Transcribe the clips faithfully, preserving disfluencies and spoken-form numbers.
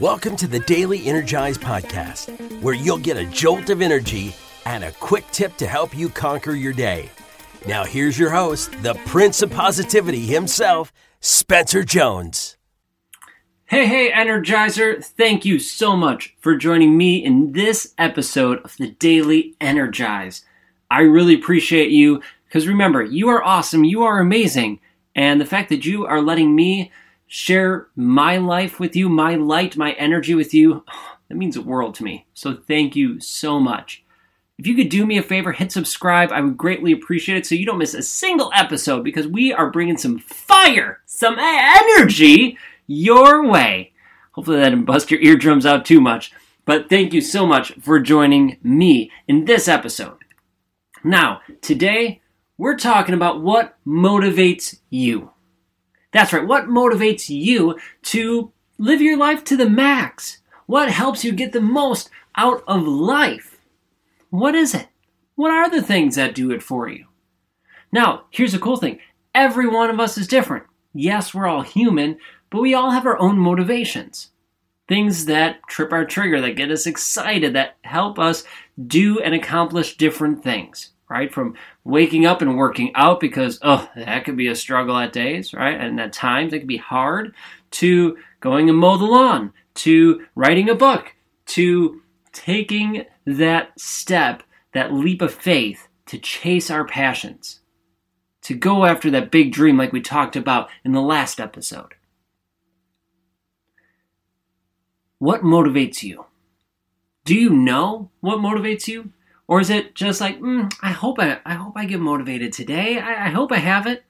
Welcome to the Daily Energize podcast, where you'll get a jolt of energy and a quick tip to help you conquer your day. Now here's your host, the Prince of Positivity himself, Spencer Jones. Hey, hey, Energizer. Thank you so much for joining me in this episode of the Daily Energize. I really appreciate you because remember, you are awesome, you are amazing, and the fact that you are letting me share my life with you, my light, my energy with you, that means the world to me. So thank you so much. If you could do me a favor, hit subscribe. I would greatly appreciate it so you don't miss a single episode because we are bringing some fire, some energy your way. Hopefully that didn't bust your eardrums out too much, but thank you so much for joining me in this episode. Now, today, we're talking about what motivates you. That's right, what motivates you to live your life to the max? What helps you get the most out of life? What is it? What are the things that do it for you? Now, here's a cool thing. Every one of us is different. Yes, we're all human, but we all have our own motivations. Things that trip our trigger, that get us excited, that help us do and accomplish different things, right? From waking up and working out because, oh, that could be a struggle at days, right? And at times, it could be hard, to going and mow the lawn, to writing a book, to taking that step, that leap of faith to chase our passions, to go after that big dream like we talked about in the last episode. What motivates you? Do you know what motivates you? Or is it just like, mm, I hope I, I hope I get motivated today. I, I hope I have it.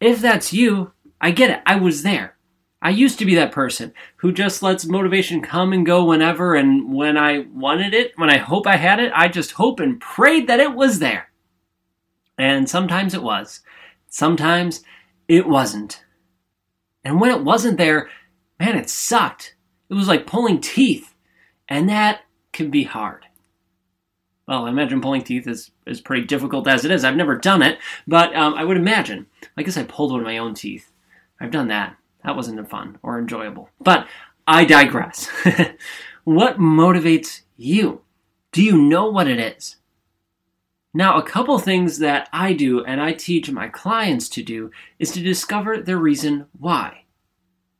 If that's you, I get it. I was there. I used to be that person who just lets motivation come and go whenever and when I wanted it, when I hope I had it, I just hope and prayed that it was there. And sometimes it was. Sometimes it wasn't. And when it wasn't there, man, it sucked. It was like pulling teeth, and that can be hard. Well, I imagine pulling teeth is, is pretty difficult as it is. I've never done it, but um, I would imagine. I guess I pulled one of my own teeth. I've done that. That wasn't fun or enjoyable. But I digress. What motivates you? Do you know what it is? Now, a couple things that I do and I teach my clients to do is to discover the reason why.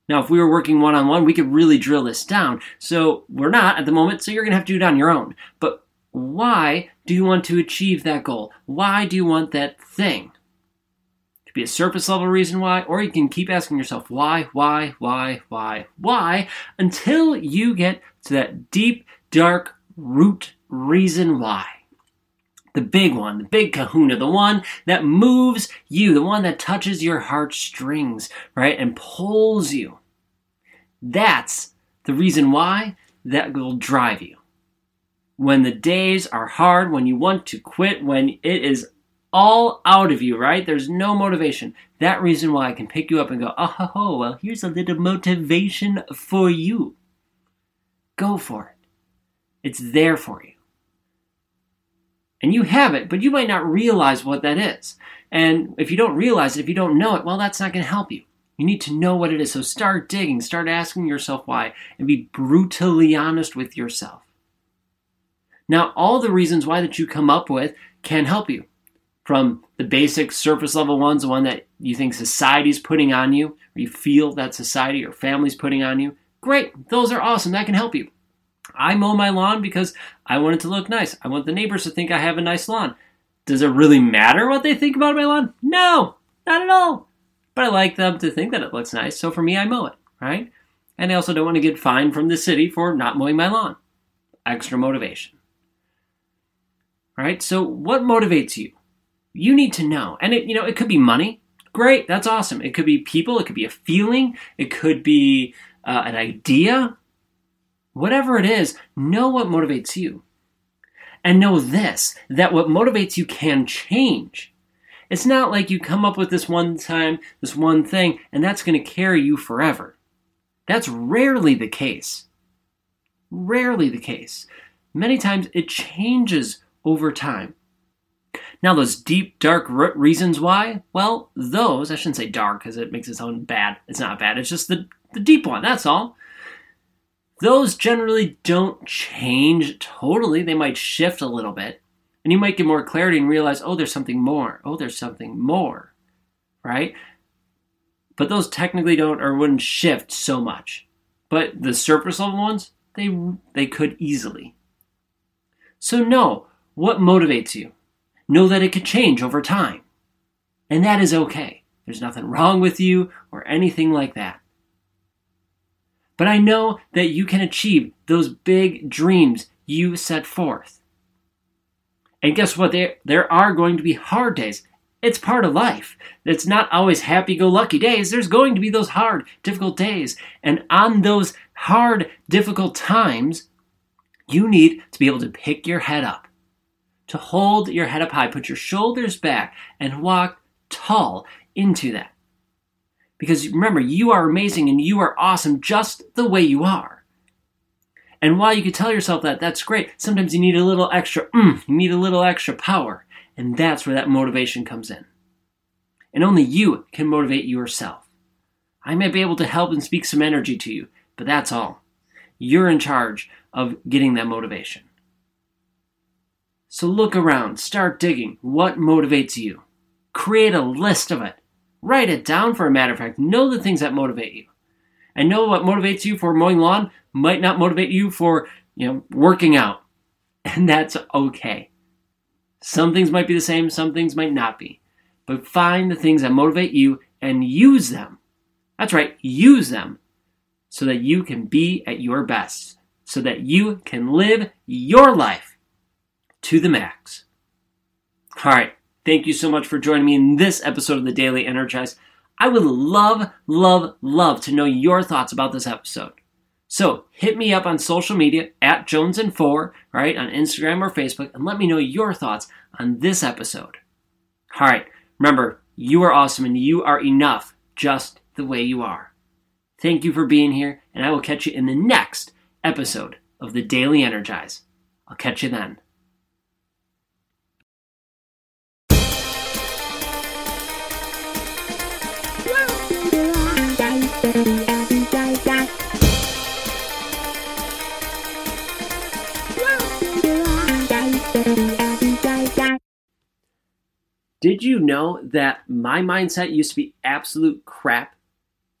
Now, if we were working one-on-one, we could really drill this down. So we're not at the moment, so you're going to have to do it on your own. But why do you want to achieve that goal? Why do you want that thing? It could be a surface-level reason why, or you can keep asking yourself why, why, why, why, why, until you get to that deep, dark root reason why. The big one, the big kahuna, the one that moves you, the one that touches your heartstrings, right, and pulls you. That's the reason why that will drive you. When the days are hard, when you want to quit, when it is all out of you, right, there's no motivation, that reason why can pick you up and go, oh, ho, ho, well, here's a little motivation for you. Go for it. It's there for you. And you have it, but you might not realize what that is. And if you don't realize it, if you don't know it, well, that's not going to help you. You need to know what it is. So start digging, start asking yourself why, and be brutally honest with yourself. Now, all the reasons why that you come up with can help you. From the basic surface level ones, the one that you think society's putting on you, or you feel that society or family's putting on you. Great, those are awesome. That can help you. I mow my lawn because I want it to look nice. I want the neighbors to think I have a nice lawn. Does it really matter what they think about my lawn? No, not at all. But I like them to think that it looks nice, so for me, I mow it, right? And I also don't want to get fined from the city for not mowing my lawn. Extra motivation. All right, so what motivates you? You need to know. And it, you know, it could be money. Great, that's awesome. It could be people. It could be a feeling. It could be uh, an idea. Whatever it is, know what motivates you. And know this, that what motivates you can change. It's not like you come up with this one time, this one thing, and that's going to carry you forever. That's rarely the case. Rarely the case. Many times it changes over time. Now those deep, dark reasons why, well, those, I shouldn't say dark because it makes it sound bad. It's not bad. It's just the, the deep one, that's all. Those generally don't change totally. They might shift a little bit. And you might get more clarity and realize, oh, there's something more. Oh, there's something more, right? But those technically don't or wouldn't shift so much. But the surface level ones, they they could easily. So know what motivates you. Know that it could change over time. And that is okay. There's nothing wrong with you or anything like that. But I know that you can achieve those big dreams you set forth. And guess what? There, there are going to be hard days. It's part of life. It's not always happy-go-lucky days. There's going to be those hard, difficult days. And on those hard, difficult times, you need to be able to pick your head up, to hold your head up high, put your shoulders back, and walk tall into that. Because remember, you are amazing and you are awesome just the way you are. And while you can tell yourself that, that's great. Sometimes you need a little extra, mm, you need a little extra power. And that's where that motivation comes in. And only you can motivate yourself. I might be able to help and speak some energy to you, but that's all. You're in charge of getting that motivation. So look around, start digging. What motivates you? Create a list of it. Write it down, for a matter of fact. Know the things that motivate you. I know what motivates you for mowing lawn might not motivate you for, you know, working out. And that's okay. Some things might be the same, some things might not be. But find the things that motivate you and use them. That's right, use them so that you can be at your best, so that you can live your life to the max. All right, thank you so much for joining me in this episode of the Daily Energize. I would love, love, love to know your thoughts about this episode. So hit me up on social media, at Jones and four, right, on Instagram or Facebook, and let me know your thoughts on this episode. All right, remember, you are awesome and you are enough just the way you are. Thank you for being here, and I will catch you in the next episode of the Daily Energize. I'll catch you then. Did you know that my mindset used to be absolute crap?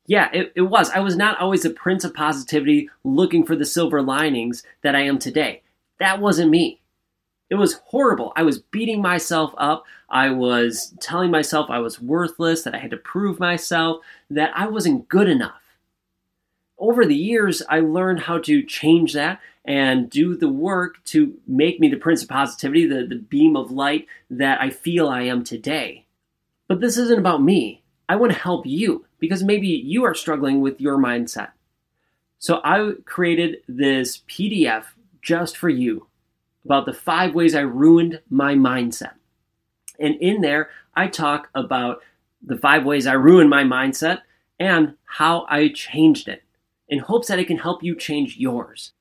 Yeah, it, it was. I was not always the prince of positivity looking for the silver linings that I am today. That wasn't me. It was horrible. I was beating myself up. I was telling myself I was worthless, that I had to prove myself, that I wasn't good enough. Over the years, I learned how to change that and do the work to make me the prince of positivity, the, the beam of light that I feel I am today. But this isn't about me. I want to help you because maybe you are struggling with your mindset. So I created this P D F just for you about the five ways I ruined my mindset. And in there, I talk about the five ways I ruined my mindset and how I changed it, in hopes that it can help you change yours.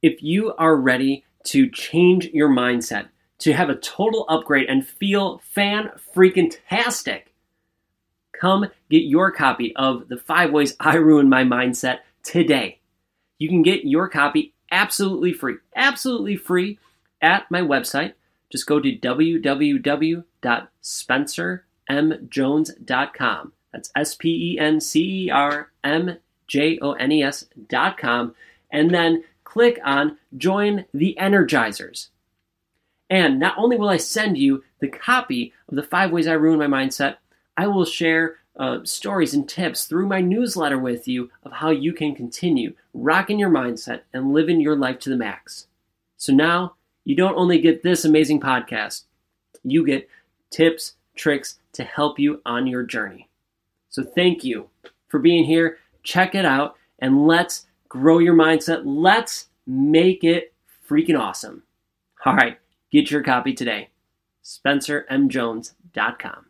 If you are ready to change your mindset, to have a total upgrade and feel fan-freaking-tastic, come get your copy of The Five Ways I Ruined My Mindset today. You can get your copy absolutely free, absolutely free at my website. Just go to w w w dot spencer m jones dot com. That's S P E N C E R M J O N E S dot com, and then click on Join the Energizers. And not only will I send you the copy of The Five Ways I Ruined My Mindset, I will share uh, stories and tips through my newsletter with you of how you can continue rocking your mindset and living your life to the max. So now you don't only get this amazing podcast, you get tips, tricks to help you on your journey. So thank you for being here. Check it out, and let's grow your mindset. Let's make it freaking awesome. All right, get your copy today. Spencer M Jones dot com.